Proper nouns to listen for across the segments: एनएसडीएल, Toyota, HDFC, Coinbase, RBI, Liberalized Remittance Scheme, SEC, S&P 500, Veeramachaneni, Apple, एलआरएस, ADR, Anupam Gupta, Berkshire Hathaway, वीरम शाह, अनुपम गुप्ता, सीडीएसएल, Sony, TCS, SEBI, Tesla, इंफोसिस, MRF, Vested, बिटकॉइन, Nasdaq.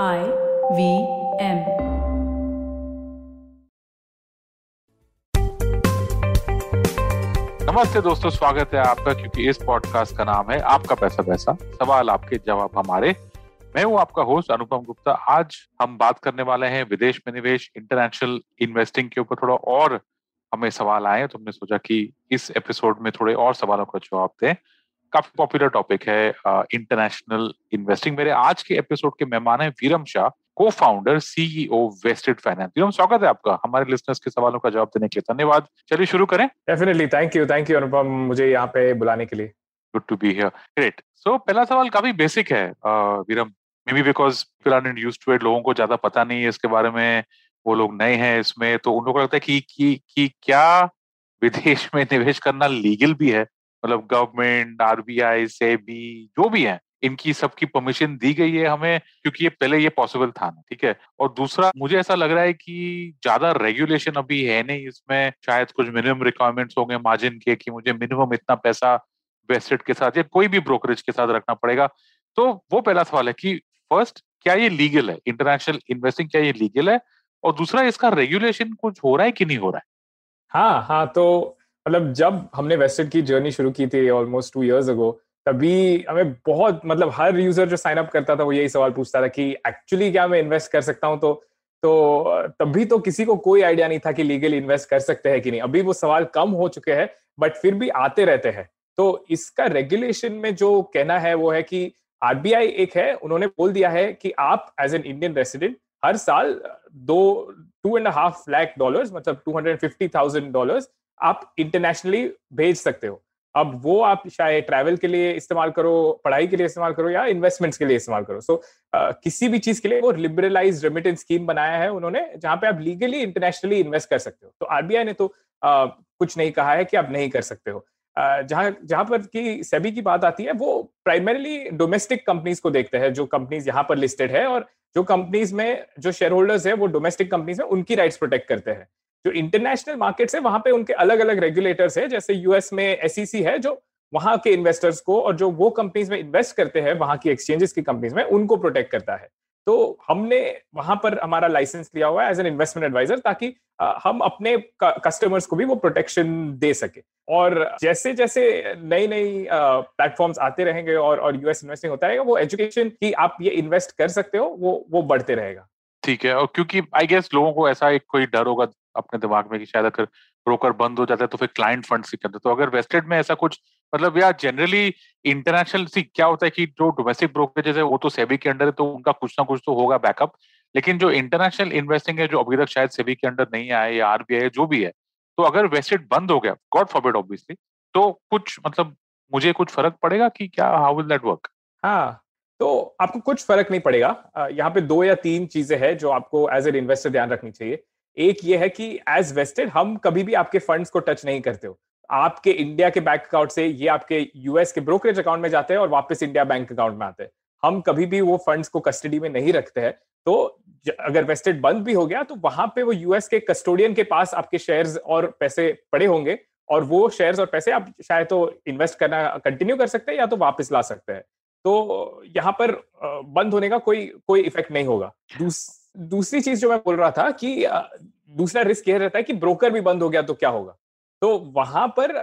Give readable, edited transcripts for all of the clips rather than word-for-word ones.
IVM नमस्ते दोस्तों, स्वागत है आपका क्योंकि इस पॉडकास्ट का नाम है आपका पैसा पैसा, सवाल आपके जवाब हमारे। मैं हूं आपका होस्ट अनुपम गुप्ता। आज हम बात करने वाले हैं विदेश में निवेश, इंटरनेशनल इन्वेस्टिंग के ऊपर। थोड़ा और हमें सवाल आए तो हमने सोचा कि इस एपिसोड में थोड़े और सवालों का जवाब दें। काफी पॉपुलर टॉपिक है इंटरनेशनल इन्वेस्टिंग। मेरे आज के एपिसोड के मेहमान हैं वीरम शाह, को founder CEO Vested finance. Viram, स्वागत है आपका। हमारे लिसनर्स के सवालों का जवाब देने के लिए धन्यवाद। चलिए शुरू करें। डेफिनेटली, थैंक यू अनुपम, मुझे यहाँ पे बुलाने के लिए। Good to be here. Great. So पहला सवाल काफी बेसिक है Viram, maybe because people are not used to it, लोगों को ज्यादा पता नहीं है इसके बारे में, वो लोग नए हैं इसमें, तो उन लोगों को लगता है कि क्या विदेश में निवेश करना लीगल भी है? मतलब गवर्नमेंट, आरबीआई, सेबी, जो भी है, इनकी सबकी परमिशन दी गई है हमें, क्योंकि ये पहले ये पॉसिबल था ना। ठीक है। और दूसरा, मुझे ऐसा लग रहा है कि ज्यादा रेगुलेशन अभी है नहीं इसमें, शायद कुछ मिनिमम रिक्वायरमेंट्स होंगे मार्जिन के कि मुझे मिनिमम इतना पैसा वेस्टेड के साथ या कोई भी ब्रोकरेज के साथ रखना पड़ेगा। तो वो पहला सवाल है कि फर्स्ट, क्या ये लीगल है? इंटरनेशनल इन्वेस्टिंग क्या ये लीगल है? और दूसरा, इसका रेगुलेशन कुछ हो रहा है कि नहीं हो रहा है? हाँ, तो मतलब जब हमने वेस्टेड की जर्नी शुरू की थी ऑलमोस्ट 2 years ago, तभी हमें बहुत मतलब हर यूजर जो साइन अप करता था वो यही सवाल पूछता था कि एक्चुअली क्या मैं इन्वेस्ट कर सकता हूँ? तो तभी तो किसी को कोई आइडिया नहीं था कि लीगली इन्वेस्ट कर सकते हैं कि नहीं। अभी वो सवाल कम हो चुके हैं, बट फिर भी आते रहते हैं। तो इसका रेगुलेशन में जो कहना है वो है कि आरबीआई एक है, उन्होंने बोल दिया है कि आप एज एन इंडियन रेसिडेंट हर साल $2.5 लाख, मतलब $250,000 आप इंटरनेशनली भेज सकते हो। अब वो आप चाहे ट्रैवल के लिए इस्तेमाल करो, पढ़ाई के लिए इस्तेमाल करो, या इन्वेस्टमेंट्स के लिए इस्तेमाल करो। सो किसी भी चीज के लिए वो लिबरलाइज्ड रेमिटेंस स्कीम बनाया है उन्होंने, जहां पे आप लीगली इंटरनेशनली इन्वेस्ट कर सकते हो। तो आरबीआई ने तो कुछ नहीं कहा है कि आप नहीं कर सकते हो। जहां पर कि सेबी की बात आती है, वो प्राइमरीली डोमेस्टिक कंपनीज को देखते हैं, जो कंपनीज यहाँ पर लिस्टेड है, और जो कंपनीज में जो शेयर होल्डर्स है वो डोमेस्टिक कंपनीज में उनकी राइट्स प्रोटेक्ट करते हैं। जो इंटरनेशनल मार्केट्स है वहां पे उनके अलग अलग रेगुलेटर्स है, जैसे यूएस में एसईसी है जो वहां के इन्वेस्टर्स को, और जो वो कंपनीज में इन्वेस्ट करते हैं वहां की एक्सचेंजेस की कंपनीज में, उनको प्रोटेक्ट करता है। तो हमने वहां पर हमारा लाइसेंस लिया हुआ है एज एन इन्वेस्टमेंट एडवाइजर, ताकि हम अपने कस्टमर्स को भी वो प्रोटेक्शन दे सके। और जैसे जैसे नई नई प्लेटफॉर्म्स आते रहेंगे और यूएस इन्वेस्टिंग होता रहेगा, वो एजुकेशन की आप ये इन्वेस्ट कर सकते हो वो बढ़ते रहेगा। ठीक है। और क्योंकि आई गेस लोगों को ऐसा एक कोई डर होगा अपने दिमाग में कि शायद अगर ब्रोकर बंद हो जाता है तो फिर क्लाइंट फंड से करते, तो अगर वेस्टेड में ऐसा कुछ मतलब, या जनरली इंटरनेशनल सी क्या होता है कि जो डोमेस्टिक ब्रोकरेजेस है वो तो सेबी के अंडर है, तो उनका कुछ ना कुछ तो होगा बैकअप, लेकिन जो इंटरनेशनल इन्वेस्टिंग है जो अभी तक शायद सेबी के अंडर नहीं आए या आरबीआई जो भी है, तो अगर वेस्टेड बंद हो गया, गॉड फॉरबिड ऑब्वियसली, तो कुछ मतलब मुझे कुछ फर्क पड़ेगा कि क्या? How will that work? हाँ, तो आपको कुछ फर्क नहीं पड़ेगा। यहाँ पे 2 या 3 चीजें हैं जो आपको एज एन इन्वेस्टर ध्यान रखनी चाहिए। एक ये है कि एज वेस्टेड हम कभी भी आपके फंड्स को टच नहीं करते हो। आपके इंडिया के बैंक अकाउंट से ये आपके यूएस के ब्रोकरेज अकाउंट में जाते हैं और वापस इंडिया बैंक अकाउंट में आते हैं। हम कभी भी वो फंड्स को कस्टडी में नहीं रखते हैं। तो अगर वेस्टेड बंद भी हो गया तो वहां पे वो यूएस के कस्टोडियन के पास आपके शेयर्स और पैसे पड़े होंगे, और वो शेयर्स और पैसे आप चाहे तो इन्वेस्ट करना कंटिन्यू कर सकते हैं या तो वापस ला सकते हैं। तो यहाँ पर बंद होने का कोई इफेक्ट नहीं होगा। दूसरी चीज जो मैं बोल रहा था कि दूसरा रिस्क यह रहता है कि ब्रोकर भी बंद हो गया तो क्या होगा। तो वहां पर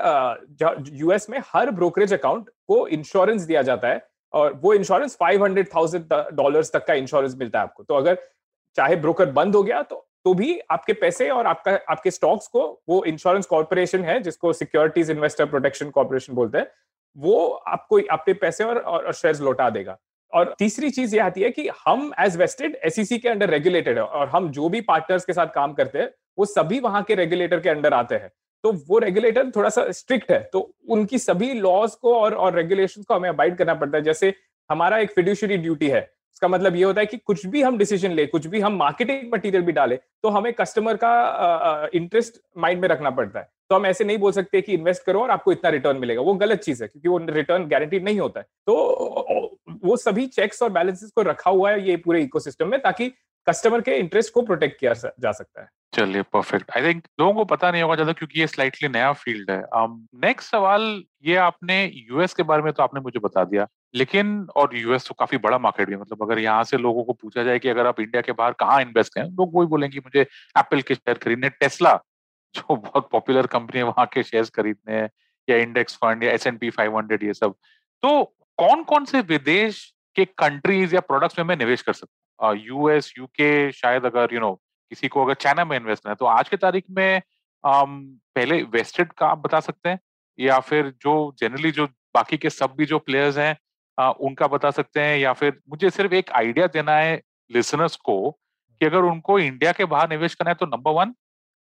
यूएस में हर ब्रोकरेज अकाउंट को इंश्योरेंस दिया जाता है, और वो इंश्योरेंस $500,000 तक का इंश्योरेंस मिलता है आपको। तो अगर चाहे ब्रोकर बंद हो गया तो भी आपके पैसे और आपके स्टॉक्स को वो इंश्योरेंस कॉर्पोरेशन है, जिसको सिक्योरिटीज इन्वेस्टर प्रोटेक्शन कॉर्पोरेशन बोलते हैं, वो आपको अपने पैसे और शेयर्स लौटा देगा। और तीसरी चीज ये आती है कि हम एज वेस्टेड एसईसी के अंडर रेगुलेटेड है, और हम जो भी पार्टनर्स के साथ काम करते हैं वो सभी वहां के रेगुलेटर के अंडर आते हैं। तो वो रेगुलेटर थोड़ा सा स्ट्रिक्ट है, तो उनकी सभी लॉज को और रेगुलेशंस को हमें अबाइड करना पड़ता है। जैसे हमारा एक फिड्यूशियरी ड्यूटी है, इसका मतलब ये होता है कि कुछ भी हम डिसीजन ले, कुछ भी हम मार्केटिंग मटेरियल भी डाले, तो हमें कस्टमर का इंटरेस्ट माइंड में रखना पड़ता है। तो हम ऐसे नहीं बोल सकते कि इन्वेस्ट करो और आपको इतना रिटर्न मिलेगा, वो गलत चीज है, क्योंकि वो रिटर्न गारंटीड नहीं होता है। तो वो सभी चेक्स और बैलेंसेस को रखा हुआ है ये पूरे इकोसिस्टम में, ताकि कस्टमर के इंटरेस्ट को प्रोटेक्ट किया जा सकता है। चलिए, परफेक्ट। आई थिंक लोगों को पता नहीं होगा ज्यादा, क्योंकि ये स्लाइटली नया फील्ड है। नेक्स्ट सवाल, ये आपने यूएस के बारे में तो आपने मुझे बता दिया, लेकिन और यूएस तो काफी बड़ा मार्केट भी है, मतलब अगर यहाँ से लोगों को पूछा जाए कि अगर आप इंडिया के बाहर कहाँ इन्वेस्ट करें, लोग वही बोलेंगे मुझे एप्पल के शेयर खरीदने, टेस्ला जो बहुत पॉपुलर कंपनी है वहां के शेयर्स खरीदने, या इंडेक्स फंड या S&P 500 ये सब। तो कौन कौन से विदेश के कंट्रीज या प्रोडक्ट्स में मैं निवेश कर सकता हूँ? यूएस, यूके, शायद अगर किसी को अगर चाइना में इन्वेस्ट करना है, तो आज के तारीख में पहले वेस्टेड का आप बता सकते हैं, या फिर जो जनरली जो बाकी के सब भी जो प्लेयर्स हैं उनका बता सकते हैं, या फिर मुझे सिर्फ एक आइडिया देना है लिसनर्स को कि अगर उनको इंडिया के बाहर निवेश करना है तो नंबर वन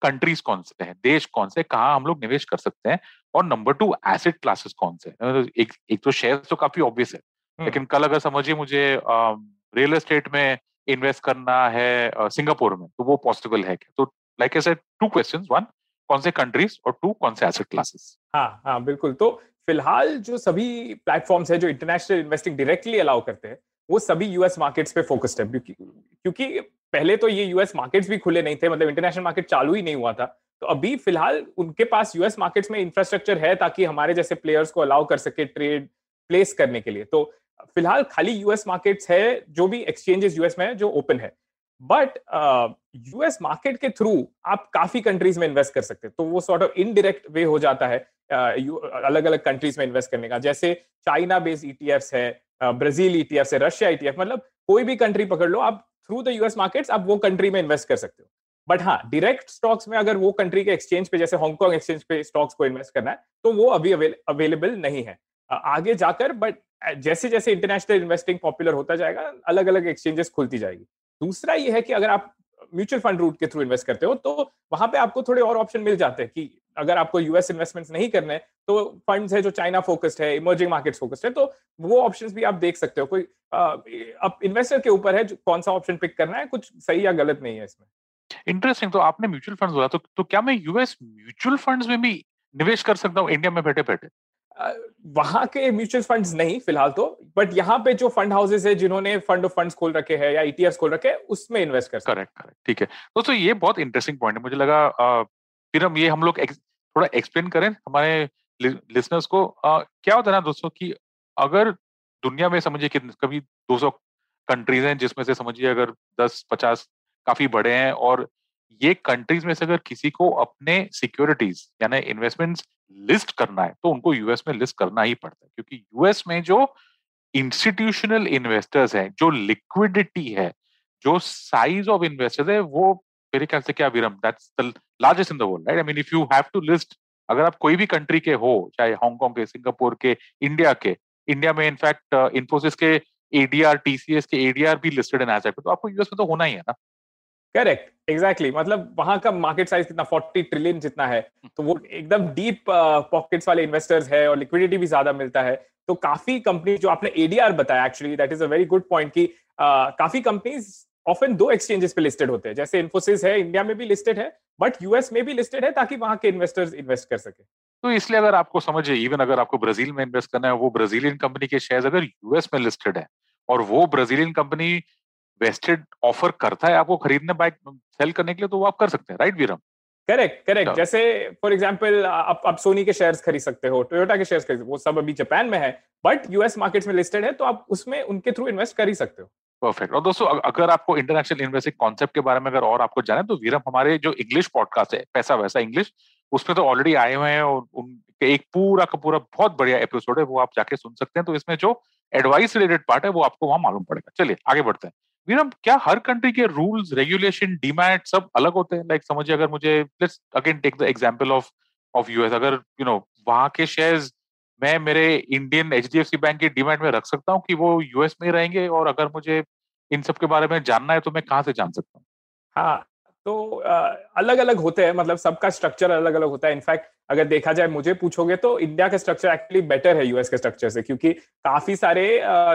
कंट्रीज कौन से हैं, देश कौन से, कहाँ हम लोग निवेश कर सकते हैं, और नंबर टू एसेट क्लासेस कौन से हैं। एक तो शेयर्स तो काफी ऑब्वियस है, लेकिन कल अगर समझिए मुझे रियल एस्टेट में इन्वेस्ट करना है सिंगापुर में, तो वो पॉसिबल है क्या? तो like I said, two questions, one कौन से कंट्रीज और टू कौन से एसेट क्लासेस। हाँ हाँ बिल्कुल। तो फिलहाल जो सभी प्लेटफॉर्म्स है जो इंटरनेशनल इन्वेस्टिंग डायरेक्टली अलाउ करते हैं वो सभी यूएस मार्केट्स पे फोकस्ड है, क्योंकि पहले तो ये यूएस मार्केट्स भी खुले नहीं थे, मतलब इंटरनेशनल मार्केट चालू ही नहीं हुआ था। तो अभी फिलहाल उनके पास यूएस मार्केट्स में इंफ्रास्ट्रक्चर है ताकि हमारे जैसे प्लेयर्स को अलाउ कर सके ट्रेड प्लेस करने के लिए। तो फिलहाल खाली यूएस मार्केट्स है, जो भी एक्सचेंजेस यूएस में है जो ओपन है, बट यूएस मार्केट के थ्रू आप काफी कंट्रीज में इन्वेस्ट कर सकते हैं। तो वो सॉर्ट ऑफ इनडायरेक्ट वे हो जाता है अलग अलग कंट्रीज में इन्वेस्ट करने का, जैसे चाइना बेस्ड ईटीएफ्स है, ब्राजील ईटीएफ्स है, रशिया ईटीएफ, मतलब कोई भी कंट्री पकड़ लो आप, थ्रू द यूएस मार्केट्स आप वो कंट्री में इन्वेस्ट कर सकते हो। बट हाँ, डायरेक्ट स्टॉक्स में अगर वो कंट्री के एक्सचेंज पे, जैसे हांगकांग एक्सचेंज पे स्टॉक्स को इन्वेस्ट करना है, तो वो अभी अवेलेबल नहीं है आगे जाकर, बट जैसे जैसे इंटरनेशनल इन्वेस्टिंग पॉपुलर होता जाएगा अलग अलग एक्सचेंजेस खुलती जाएगी। दूसरा ये है कि अगर आप म्यूचुअल फंड रूट के थ्रू इन्वेस्ट करते हो तो वहां पे आपको थोड़े और ऑप्शन मिल जाते हैं कि अगर आपको यूएस इन्वेस्टमेंट्स नहीं करने हैं तो फंड्स है जो चाइना फोकस्ड है, इमर्जिंग मार्केट्स फोकस्ड है, तो वो ऑप्शंस भी आप देख सकते हो। कोई अब इन्वेस्टर के ऊपर है कौन सा ऑप्शन पिक करना है, कुछ सही या गलत नहीं है इसमें। इंटरेस्टिंग। तो आपने म्यूचुअल फंड्स बोला, तो क्या मैं यूएस म्यूचुअल फंड्स में भी निवेश कर सकता हूं इंडिया में बैठे बैठे? वहां के म्यूचुअल फंड्स नहीं फिलहाल तो, बट यहाँ पे जो फंड हाउसेस है जिन्होंने फंड ऑफ फंड्स खोल रखे हैं या ईटीएफ खोल रखे हैं उसमें इन्वेस्ट कर सकते हैं। करेक्ट करेक्ट, ठीक है। दोस्तों ये बहुत इंटरेस्टिंग पॉइंट है, मुझे लगा फिर हम ये हम लोग थोड़ा एक्सप्लेन करें हमारे लिसनर्स को। क्या होता है ना दोस्तों कि अगर दुनिया में समझिए कि कभी 200 कंट्रीज हैं जिसमें से समझिए अगर 10-50 काफी बड़े हैं, और ये कंट्रीज में से अगर किसी को अपने सिक्योरिटीज यानी इन्वेस्टमेंट्स लिस्ट करना है तो उनको यूएस में लिस्ट करना ही पड़ता है, क्योंकि यूएस में जो इंस्टीट्यूशनल इन्वेस्टर्स हैं, जो लिक्विडिटी है, जो साइज ऑफ इन्वेस्टर्स है, वो मेरे ख्याल से क्या Viram, that's the largest in the world, right? I mean if you have to list, अगर आप कोई भी कंट्री के हो, चाहे हांगकांग के, सिंगापुर के, इंडिया में इनफैक्ट इंफोसिस के एडीआर, टीसीएस के एडीआर भी लिस्टेड है NASDAQ पे, तो आपको यूएस में तो होना ही है ना। करेक्ट, एग्जैक्टली, मतलब वहां का मार्केट साइज कितना 40 ट्रिलियन जितना है, तो वो एकदम डीप पॉकेट्स वाले इन्वेस्टर्स है और लिक्विडिटी भी ज्यादा मिलता है। तो काफी कंपनी, जो आपने एडीआर बताया, actually that is a very good point कि काफी कंपनीज ऑफन 2 एक्सचेंजेस पे लिस्टेड होते हैं, जैसे इंफोसिस है इंडिया में भी लिस्टेड है बट यूएस में भी लिस्टेड है ताकि वहां के इन्वेस्टर्स इन्वेस्ट कर सके। तो इसलिए अगर आपको समझे, इवन अगर आपको ब्राजील में इन्वेस्ट करना है, वो ब्राजीलियन कंपनी के शेयर्स अगर यूएस में लिस्टेड है और वो ब्राजीलियन कंपनी वेस्टेड ऑफर करता है आपको खरीदने, बाय सेल करने के लिए, तो वो आप कर सकते हैं, राइट वीरम? Correct correct. जैसे फॉर एग्जांपल आप सोनी के शेयर्स खरीद सकते हो, टोयोटा के शेयर्स खरीद, वो सब अभी जापान में है बट यूएस मार्केट्स में लिस्टेड है, तो आप उसमें उनके थ्रू इन्वेस्ट कर ही सकते हो। परफेक्ट। और दोस्तों अगर आपको इंटरनेशनल इन्वेस्टिंग कॉन्सेप्ट के बारे में अगर और आपको जाना है तो वीरम हमारे जो इंग्लिश पॉडकास्ट है पैसा वैसा इंग्लिश, उसमें तो ऑलरेडी आए हुए हैं और उनके एक पूरा का पूरा बहुत बढ़िया एपिसोड है, वो आप जाके सुन सकते हैं। तो इसमें जो एडवाइस रिलेटेड पार्ट है वो आपको वहां मालूम पड़ेगा। चलिए आगे बढ़ते हैं। वीरम, क्या हर कंट्री के रूल्स, रेगुलेशन, डिमैट सब अलग होते हैं? लाइक समझिए अगर मुझे, let's again take the example of US, अगर वहां के शेयर्स मैं मेरे इंडियन HDFC बैंक के डिमैट में रख सकता हूँ कि वो यूएस में रहेंगे, और अगर मुझे इन सब के बारे में जानना है तो मैं कहाँ से जान सकता हूँ? हाँ, तो अलग अलग होते हैं, मतलब सबका स्ट्रक्चर अलग अलग होता है। इनफैक्ट अगर देखा जाए, मुझे पूछोगे तो इंडिया का स्ट्रक्चर एक्चुअली बेटर है यूएस के स्ट्रक्चर से, क्योंकि काफी सारे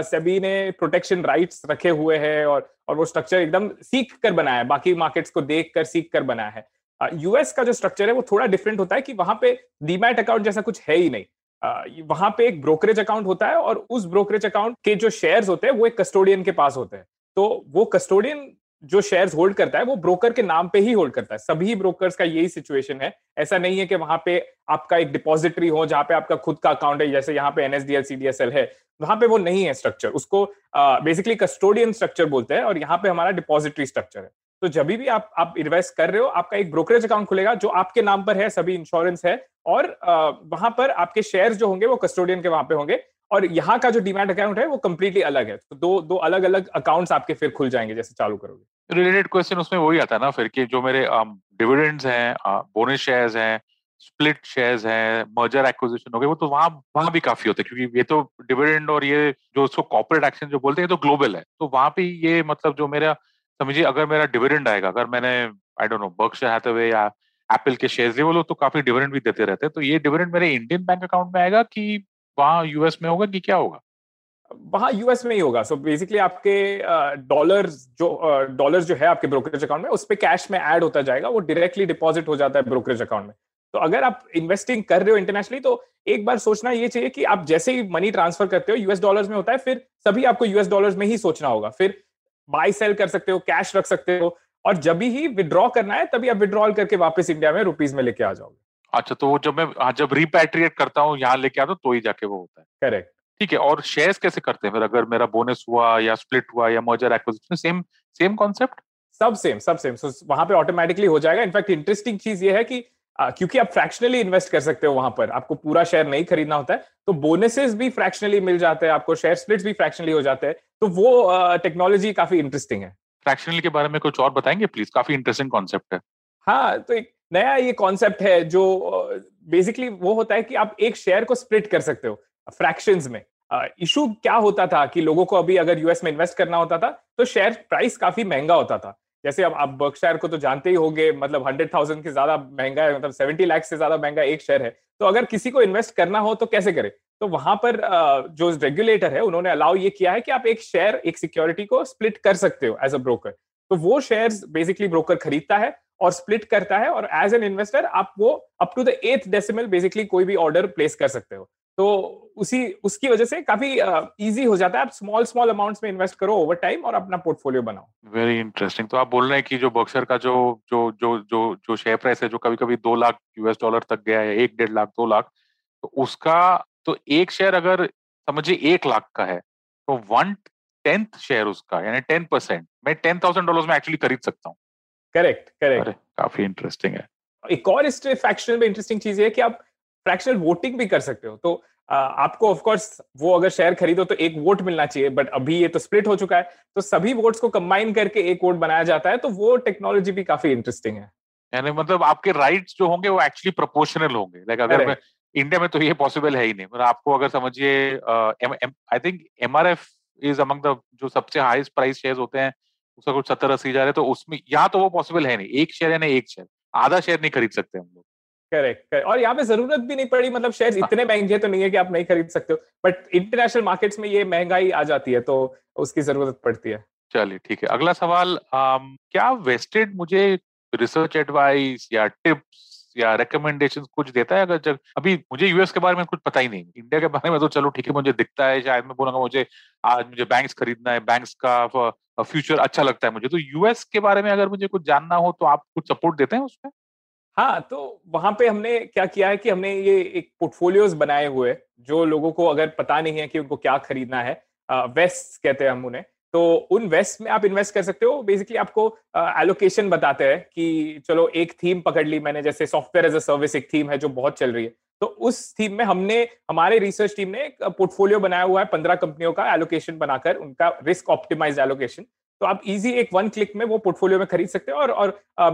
सेबी ने प्रोटेक्शन राइट्स रखे हुए हैं और वो स्ट्रक्चर एकदम सीख कर बनाया है, बाकी मार्केट्स को देख कर सीख कर बनाया है। यूएस का जो स्ट्रक्चर है वो थोड़ा डिफरेंट होता है कि वहां पे डीमैट अकाउंट जैसा कुछ है ही नहीं। वहां पे एक ब्रोकरेज अकाउंट होता है और उस ब्रोकरेज अकाउंट के जो शेयर्स होते हैं वो एक कस्टोडियन के पास होते हैं, तो वो कस्टोडियन जो शेयर्स होल्ड करता है वो ब्रोकर के नाम पे ही होल्ड करता है। सभी ब्रोकर्स का यही सिचुएशन है। ऐसा नहीं है कि वहां पे आपका एक डिपॉजिटरी हो जहां पे आपका खुद का अकाउंट है, जैसे यहाँ पे एनएसडीएल सीडीएसएल है, वहां पे वो नहीं है स्ट्रक्चर। उसको बेसिकली कस्टोडियन स्ट्रक्चर बोलते हैं और यहाँ पे हमारा डिपॉजिटरी स्ट्रक्चर है। तो जब भी आप इन्वेस्ट कर रहे हो, आपका एक ब्रोकरेज अकाउंट खुलेगा जो आपके नाम पर है, सभी इंश्योरेंस है, और वहां पर आपके शेयर्स जो होंगे वो कस्टोडियन के वहां पे होंगे। और यहाँ का जो डीमैट अकाउंट है वो कम्प्लीटली अलग है। तो दो अलग अलग अकाउंट्स आपके फिर खुल जाएंगे जैसे चालू करोगे। रिलेटेड क्वेश्चन उसमें वही आता है ना फिर कि जो मेरे डिविडेंड्स हैं, बोनस शेयर्स हैं, स्प्लिट शेयर्स हैं, मर्जर एक्विजिशन हो गए, वो तो वहाँ भी काफी होते हैं, क्योंकि ये तो डिविडेंड और ये जो उसको कॉर्पोरेट एक्शन जो बोलते हैं तो ग्लोबल है। तो वहाँ पे ये मतलब जो मेरा समझिए अगर मेरा डिविडेंड आएगा, अगर मैंने I don't know Berkshire Hathaway या एप्पल के शेयर्स लिए, वो लोग तो काफी डिविडेंड भी देते रहते हैं, तो ये डिविडेंड मेरे इंडियन बैंक अकाउंट में आएगा कि वहाँ यूएस में होगा कि क्या होगा? वहाँ यूएस में ही होगा। सो बेसिकली आपके डॉलर्स जो है आपके ब्रोकरेज अकाउंट में, उस पे कैश में ऐड होता जाएगा, वो डायरेक्टली डिपॉजिट हो जाता है ब्रोकरेज अकाउंट में। तो अगर आप इन्वेस्टिंग कर रहे हो इंटरनेशनली, तो एक बार सोचना ये चाहिए कि आप जैसे ही मनी ट्रांसफर करते हो यूएस डॉलर्स में होता है, फिर सभी आपको यूएस डॉलर्स में ही सोचना होगा। फिर बाय सेल कर सकते हो, कैश रख सकते हो, और जब भी विड्रॉ करना है तभी आप विड्रॉल करके वापस इंडिया में रुपीज में लेके आ जाओगे। अच्छा, तो वो जब रिपेट्रिएट करता हूँ, यहाँ लेके आता हूँ, तो ही जाके वो होता है। करेक्ट, ठीक है। और शेयर्स कैसे करते हैं फिर अगर मेरा बोनस हुआ या स्प्लिट हुआ या मर्जर एक्विजिशन? सेम कॉन्सेप्ट, सब सेम। सो वहां पे ऑटोमेटिकली हो जाएगा। इनफैक्ट इंटरेस्टिंग चीज ये है कि क्योंकि आप फ्रैक्शनली इन्वेस्ट कर सकते हो, वहां पर आपको पूरा शेयर नहीं खरीदना होता है, तो बोनसेस भी फ्रैक्शनली मिल जाते हैं आपको, शेयर स्प्लिट्स भी फ्रैक्शनली हो जाते हैं। तो वो टेक्नोलॉजी काफी इंटरेस्टिंग है। फ्रैक्शनली के बारे में कुछ और बताएंगे प्लीज, काफी इंटरेस्टिंग कॉन्सेप्ट है। हाँ, तो एक नया ये कॉन्सेप्ट है जो बेसिकली वो होता है कि आप एक शेयर को स्प्लिट कर सकते हो फ्रैक्शंस में। इशू क्या होता था कि लोगों को अभी अगर यूएस में इन्वेस्ट करना होता था तो शेयर प्राइस काफी महंगा होता था। जैसे अब आप बर्कशायर को तो जानते ही होंगे, मतलब 100,000 से ज्यादा महंगा है, मतलब 70 लाख से ज्यादा महंगा एक शेयर है। तो अगर किसी को इन्वेस्ट करना हो तो कैसे करे? तो वहां पर जो रेगुलेटर है उन्होंने अलाउ ये किया है कि आप एक शेयर, एक सिक्योरिटी को स्प्लिट कर सकते हो एज अ ब्रोकर। तो वो शेयर्स बेसिकली ब्रोकर खरीदता है और स्प्लिट करता है, और एज एन इन्वेस्टर आप वो up to the 8th decimal basically कोई भी ऑर्डर प्लेस कर सकते हो। तो उसकी वजह से काफी इजी हो जाता है। आप स्मॉल अमाउंट्स में इन्वेस्ट करो ओवर टाइम और अपना पोर्टफोलियो बनाओ। Very interesting. तो आप बोल रहे हैं कि जो बर्कशायर का जो जो जो जो जो शेयर प्राइस है जो कभी कभी $2 लाख तक गया है, 1-1.5 लाख, 2 लाख, तो उसका तो एक शेयर अगर समझिए 1 लाख का है तो 1/10 शेयर उसका, यानी 10% मैं $10,000 में एक्चुअली खरीद सकता हूँ। करेक्ट। काफी इंटरेस्टिंग है। एक और इस फ्रैक्शनल में इंटरेस्टिंग चीज है कि आप फ्रैक्शनल वोटिंग भी कर सकते हो। तो आपको ऑफ कोर्स वो अगर शेयर खरीदो तो एक वोट मिलना चाहिए, बट अभी ये तो स्प्लिट हो चुका है, तो सभी वोट्स को कंबाइन करके एक वोट बनाया जाता है। तो वो टेक्नोलॉजी भी काफी इंटरेस्टिंग है। यानी मतलब आपके राइट्स जो होंगे वो एक्चुअली प्रोपोर्शनल होंगे। लाइक अगर इंडिया में तो ये पॉसिबल है ही नहीं, मतलब आपको अगर समझिए I think MRF is among the जो सबसे हाईएस्ट प्राइस शेयर्स होते हैं, उसका कुछ 70-80 हजार है। तो उसमें यहाँ तो वो पॉसिबल है नहीं, एक शेयर, आधा शेयर नहीं खरीद सकते हम लोग। करेक्ट। और यहाँ पे जरूरत भी नहीं पड़ी, मतलब शेयर इतने महंगे तो नहीं है कि आप नहीं खरीद सकते हो, बट इंटरनेशनल मार्केट्स में ये महंगाई आ जाती है तो उसकी जरूरत पड़ती है। चलिए, ठीक है। अगला सवाल, क्या वेस्टेड मुझे रिसर्च एडवाइस या टिप्स या रिकमेंडेशन कुछ देता है? अगर अभी मुझे यूएस के बारे में कुछ पता ही नहीं, इंडिया के बारे में तो चलो ठीक है, मुझे दिखता है, शायद मैं बोलूंगा मुझे आज बैंक्स खरीदना है, बैंक्स का फ्यूचर अच्छा लगता है मुझे। तो यूएस के बारे में अगर मुझे कुछ जानना हो तो आप कुछ सपोर्ट देते हैं उसमें? हाँ, तो वहां पे हमने क्या किया है कि हमने ये एक पोर्टफोलियोज बनाए हुए जो लोगों को अगर पता नहीं है कि उनको क्या खरीदना है, वेस्ट कहते हैं हम उन्हें, तो उन वेस्ट में आप इन्वेस्ट कर सकते हो। बेसिकली आपको एलोकेशन बताते हैं कि चलो एक थीम पकड़ ली मैंने, जैसे सॉफ्टवेयर एज अ सर्विस एक थीम है जो बहुत चल रही है, तो उस थीम में हमारे रिसर्च टीम ने एक पोर्टफोलियो बनाया हुआ है 15 कंपनियों का, एलोकेशन बनाकर उनका रिस्क ऑप्टिमाइज्ड एलोकेशन। तो आप इजी एक वन क्लिक में वो पोर्टफोलियो में खरीद सकते हो, और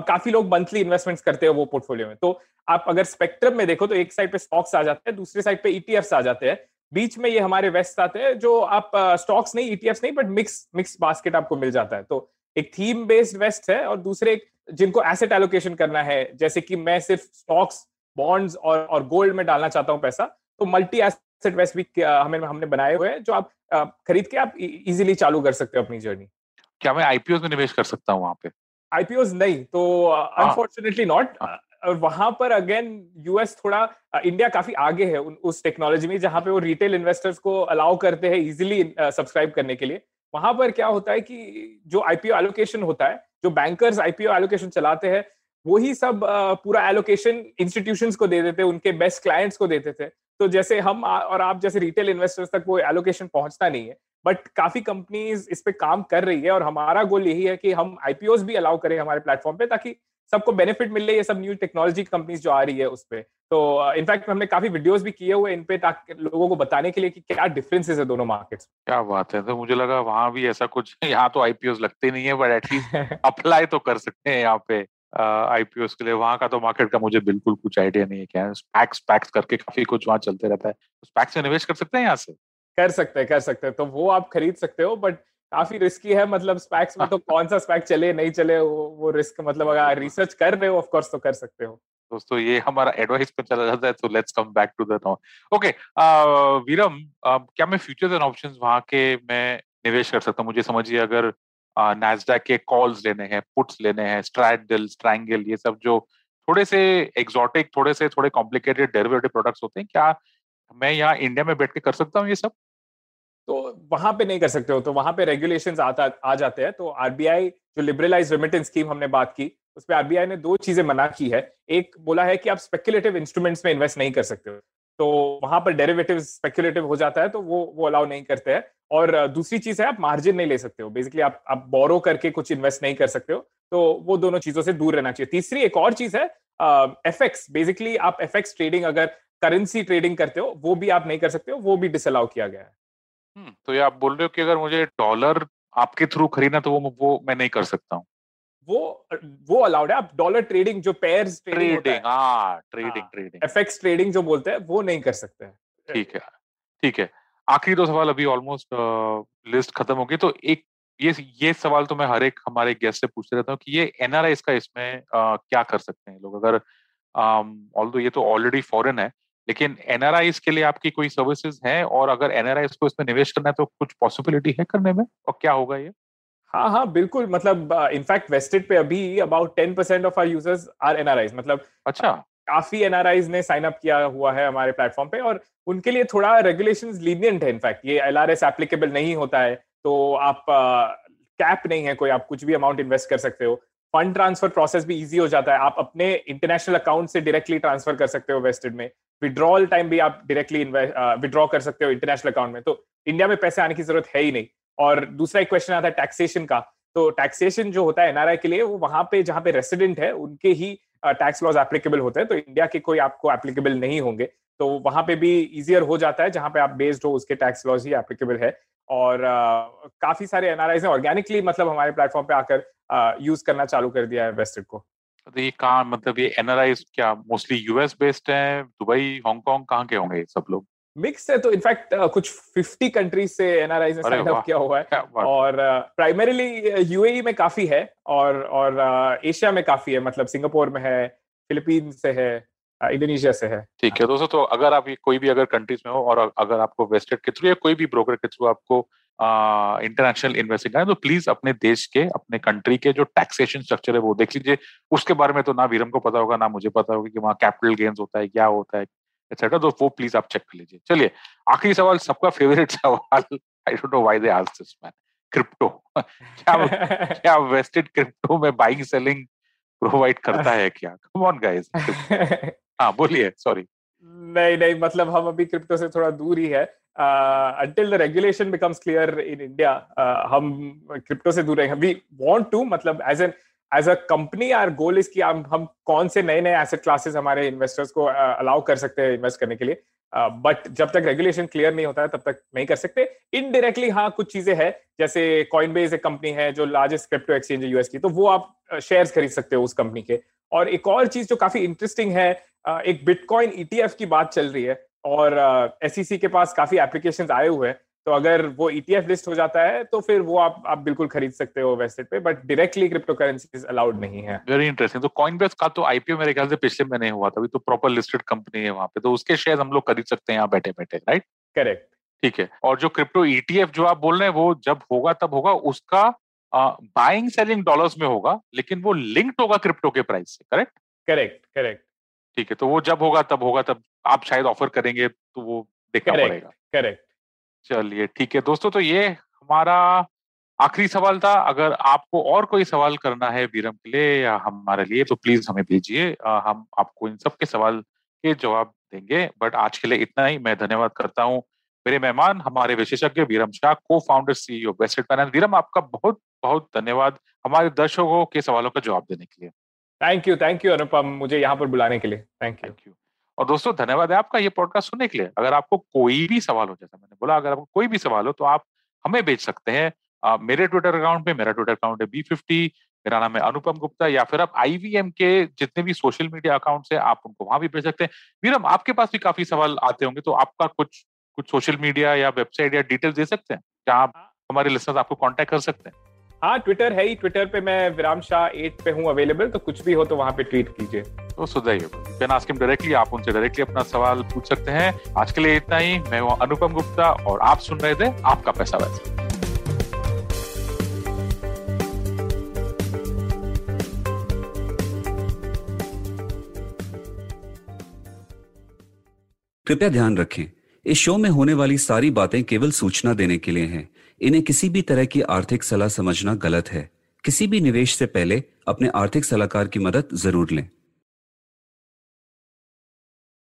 काफी लोग मंथली इन्वेस्टमेंट्स करते हो वो पोर्टफोलियो में। तो आप अगर स्पेक्ट्रम में देखो तो एक साइड पे स्टॉक्स आ जाते हैं, दूसरे साइड पे ईटीएफ्स आ जाते हैं, बीच में ये हमारे वेस्ट आते हैं जो आप स्टॉक्स नहीं, ईटीएफ्स नहीं, बट मिक्स बास्केट आपको मिल जाता है। तो एक थीम बेस्ड वेस्ट है, और दूसरे जिनको एसेट एलोकेशन करना है, जैसे कि मैं सिर्फ स्टॉक्स, बॉन्ड्स और गोल्ड में डालना चाहता हूं पैसा, तो मल्टी एसेट वेस्ट भी हमने बनाए हुए हैं जो आप खरीद के आप इजीली चालू कर सकते हो अपनी जर्नी। क्या मैं आईपीओ में निवेश कर सकता हूँ वहां पे? आईपीओ नहीं, तो अनफॉर्चुनेटली नॉट। और वहां पर अगेन यूएस थोड़ा, इंडिया काफी आगे है उस टेक्नोलॉजी में, जहां पे वो रिटेल इन्वेस्टर्स को अलाउ करते हैं इजीली सब्सक्राइब करने के लिए। वहां पर क्या होता है कि जो आईपीओ एलोकेशन होता है, जो बैंकर्स आईपीओ एलोकेशन चलाते हैं, वही सब पूरा एलोकेशन इंस्टीट्यूशंस को दे देते, उनके बेस्ट क्लाइंट्स को देते थे। तो जैसे हम और आप जैसे रिटेल इन्वेस्टर्स तक वो एलोकेशन पहुंचता नहीं है, बट काफी कंपनीज इस पे काम कर रही है। और हमारा गोल यही है कि हम आईपीओस भी अलाउ करें हमारे प्लेटफॉर्म पे, ताकि सबको बेनिफिट मिले, ये सब न्यू टेक्नोलॉजी कंपनीज जो आ रही है उस पे। तो इनफैक्ट हमने काफी वीडियोस भी किए हुए इन पे, ताकि लोगों को बताने के लिए कि क्या डिफरेंसेस है दोनों मार्केट्स। क्या बात है। तो मुझे लगा वहां भी ऐसा कुछ, यहाँ तो आईपीओस लगते नहीं है, बट एटलीस्ट अप्लाई तो कर सकते हैं यहाँ पे आईपीओस के लिए। वहां का तो मार्केट का मुझे बिल्कुल कुछ आइडिया नहीं है। क्या स्पैक्स करके काफी कुछ वहां चलते रहता है, स्पैक्स में निवेश कर सकते हैं यहाँ से? कर सकते हैं। तो वो आप खरीद सकते हो, बट काफी रिस्की है। मतलब स्पैक्स में तो कौन सा स्पैक चले नहीं चले, वो रिस्क, मतलब अगर रिसर्च कर रहे हो ऑफ कोर्स तो कर सकते हो। दोस्तों ये हमारा एडवाइस पे चला जाता है, तो let's come back to the now. Okay Viram, क्या मैं फ्यूचर्स एंड ऑप्शंस वहां के मैं निवेश कर सकता हूँ? मुझे समझिए, अगर नैस्डैक के कॉल्स लेने हैं, पुट्स लेने हैं, स्ट्रैडल, ट्रायंगल, ये सब जो थोड़े से एक्सोटिक, थोड़े कॉम्प्लिकेटेड डेरिवेटिव प्रोडक्ट्स होते हैं, क्या मैं यहाँ इंडिया में बैठ के कर सकता हूँ ये सब? तो वहां पे नहीं कर सकते हो, तो वहां पे रेगुलेशंस आ जाते हैं। तो आरबीआई जो लिबरलाइज्ड रेमिटेंस स्कीम हमने बात की, उस पे आरबीआई ने दो चीजें मना की है। एक बोला है कि आप स्पेक्युलेटिव इंस्ट्रूमेंट्स में इन्वेस्ट नहीं कर सकते हो, तो वहां पर डेरिवेटिव्स स्पेक्युलेटिव हो जाता है, तो वो अलाउ नहीं करते हैं। और दूसरी चीज है, आप मार्जिन नहीं ले सकते हो, बेसिकली आप बोरो करके कुछ इन्वेस्ट नहीं कर सकते हो, तो वो दोनों चीजों से दूर रहना चाहिए। तीसरी एक और चीज है एफएक्स, बेसिकली आप एफएक्स ट्रेडिंग, अगर करेंसी ट्रेडिंग करते हो, वो भी आप नहीं कर सकते हो, वो भी डिसअलाउ किया गया है। तो ये आप बोल रहे हो कि अगर मुझे डॉलर आपके थ्रू खरीदना तो वो मैं नहीं कर सकता हूँ? वो अलाउड है। आप डॉलर ट्रेडिंग, जो पेयर्स ट्रेडिंग, एफएक्स ट्रेडिंग जो बोलते हैं, वो नहीं कर सकते हैं। ठीक है। आखिरी दो सवाल, अभी ऑलमोस्ट लिस्ट खत्म हो गई। तो एक ये सवाल तो मैं हर एक हमारे गेस्ट से पूछते रहता हूँ कि ये एनआरआई का इसमें क्या कर सकते हैं लोग? अगर ऑल्दो ये तो ऑलरेडी फॉरेन है, लेकिन एनआरआई के लिए आपकी कोई सर्विसेज हैं? और अगर एनआरआई को इसमें निवेश करना है तो कुछ पॉसिबिलिटी है करने में, और क्या होगा ये? हाँ, बिल्कुल। मतलब इनफैक्ट वेस्टेड पे अभी about 10% of our users are NRI. मतलब अच्छा, काफी एनआरआई ने साइन अप किया हुआ है हमारे प्लेटफॉर्म पे, और उनके लिए थोड़ा रेगुलेशंस लीनियंट है। इनफैक्ट ये एलआरएस एप्लीकेबल नहीं होता है, तो आप कैप नहीं है कोई, आप कुछ भी अमाउंट इन्वेस्ट कर सकते हो। फंड ट्रांसफर प्रोसेस भी ईजी हो जाता है, आप अपने इंटरनेशनल अकाउंट से डायरेक्टली ट्रांसफर कर सकते हो वेस्टेड में। विड्रॉल टाइम भी आप डायरेक्टली विड्रॉ कर सकते हो इंटरनेशनल अकाउंट में, तो इंडिया में पैसे आने की जरूरत है ही नहीं। और दूसरा एक क्वेश्चन आता है टैक्सेशन का। तो टैक्सेशन जो होता है एनआरआई के लिए, वो वहां पे जहाँ पे रेसिडेंट है उनके ही टैक्स लॉज एप्लीकेबल होते हैं, तो इंडिया के कोई आपको एप्लीकेबल नहीं होंगे। तो वहां पे भी इजियर हो जाता है, जहाँ पे आप बेस्ड हो उसके टैक्स लॉज ही एप्लीकेबल है। और काफी सारे एनआरआई ने ऑर्गेनिकली, मतलब हमारे प्लेटफॉर्म पे आकर यूज करना चालू कर दिया है वेस्टेड को। तो ये कहाँ, मतलब ये एनआरआई क्या मोस्टली यूएस बेस्ड है, दुबई, हांगकांग, कहाँ के होंगे सब लोग? मिक्स है। तो इनफैक्ट कुछ 50 कंट्रीज से एनआरआई ने साइन अप किया हुआ है, और प्राइमरीली यूएई में काफी है, और एशिया में काफी है, मतलब सिंगापुर में है, फिलीपीन से है, इंडोनेशिया से है। ठीक है दोस्तों, तो अगर आप कोई भी अगर कंट्रीज में हो, और अगर आपको वेस्टेड के थ्रू या कोई भी ब्रोकर के थ्रू आपको इंटरनेशनल इन्वेस्टिंग है, तो प्लीज अपने देश के, अपने कंट्री के जो टैक्सेशन स्ट्रक्चर है वो देख लीजिए। उसके बारे में तो ना वीरम को पता होगा, ना मुझे पता होगा कि वहाँ कैपिटल गेन्स होता है, क्या होता है, एटसेट्रा। तो वो प्लीज आप चेक कर लीजिए। चलिए आखिरी सवाल, सबका फेवरेट सवाल, I don't know why they ask this man, crypto. क्या वेस्टेड क्रिप्टो में बाइंग सेलिंग प्रोवाइड करता है क्या? Come on guys. हाँ बोलिए, सॉरी। नहीं, मतलब हम अभी क्रिप्टो से थोड़ा दूर ही है। Until the regulation becomes clear in India, हम क्रिप्टो से दूर रहेंगे। We want to, मतलब as a company, our goal is कि हम कौन से नए नए asset classes हमारे investors को allow कर सकते हैं invest करने के लिए। But जब तक regulation clear नहीं होता है तब तक नहीं कर सकते। Indirectly हाँ, कुछ चीजें हैं, जैसे Coinbase एक कंपनी है जो largest crypto exchange है US की, तो वो आप shares खरीद सकते हो उस कंपनी के। और एक और चीज जो काफी इंटरेस्टिंग है, एक बिटकॉइन ETF की बात चल रही है, और SEC के पास काफी एप्लीकेशंस आए हुए हैं। तो अगर वो ETF लिस्ट हो जाता है तो फिर वो आप बिल्कुल खरीद सकते हो वेस्टेड पे, but directly crypto currencies allowed नहीं है। Very interesting. तो कॉइनबेस का तो IPO मेरे ख्याल से पिछले महीने हुआ था, अभी तो प्रॉपर लिस्टेड कंपनी है वहाँ पे, तो उसके शेयर हम लोग खरीद सकते हैं यहाँ बैठे बैठे, राइट? करेक्ट, ठीक है। और जो क्रिप्टो ETF जो आप बोल रहे हैं, वो जब होगा तब होगा, उसका बाइंग सेलिंग डॉलर्स में होगा, लेकिन वो लिंक्ड होगा क्रिप्टो के प्राइस से, करेक्ट? करेक्ट, ठीक है। तो वो जब होगा तब आप शायद ऑफर करेंगे, तो वो देखना पड़ेगा। करेक्ट, चलिए ठीक है दोस्तों, तो ये हमारा आखिरी सवाल था। अगर आपको और कोई सवाल करना है वीरम के लिए या हमारे लिए तो प्लीज हमें भेजिए, हम आपको इन सब के सवाल के जवाब देंगे। बट आज के लिए इतना ही। मैं धन्यवाद करता हूँ मेरे मेहमान हमारे विशेषज्ञ वीरम शाह, को founder CEO Vested finance. Viram, आपका बहुत बहुत धन्यवाद हमारे दर्शकों के सवालों का जवाब देने के लिए। थैंक यू अनुपम, मुझे यहाँ पर बुलाने के लिए। Thank you. और दोस्तों धन्यवाद है आपका ये पॉडकास्ट सुनने के लिए। अगर आपको कोई भी सवाल हो, जैसा मैंने बोला, अगर आपको कोई भी सवाल हो तो आप हमें भेज सकते हैं। मेरे ट्विटर अकाउंट पे, मेरा ट्विटर अकाउंट है B50, मेरा नाम है अनुपम गुप्ता, या फिर आप IVM के जितने भी सोशल मीडिया अकाउंट्स हैं आप उनको वहां भी भेज सकते हैं। वीरम, आपके पास भी काफी सवाल आते होंगे तो आपका कुछ सोशल मीडिया या वेबसाइट या डिटेल्स दे सकते हैं जहां आप हमारे लिसनर्स आपको कांटेक्ट कर सकते हैं? हाँ, ट्विटर है ही। ट्विटर पे मैं विराम शाह 8 पे हूँ अवेलेबल, तो कुछ भी हो तो वहाँ पे ट्वीट कीजिए। तो डायरेक्टली आप उनसे डायरेक्टली अपना सवाल पूछ सकते हैं। आज के लिए इतना ही। मैं हूँ अनुपम गुप्ता और आप सुन रहे थे आपका पैसा वैसे। कृपया ध्यान रखें, इस शो में होने वाली सारी बातें केवल सूचना देने के लिए हैं। इन्हें किसी भी तरह की आर्थिक सलाह समझना गलत है। किसी भी निवेश से पहले अपने आर्थिक सलाहकार की मदद जरूर लें।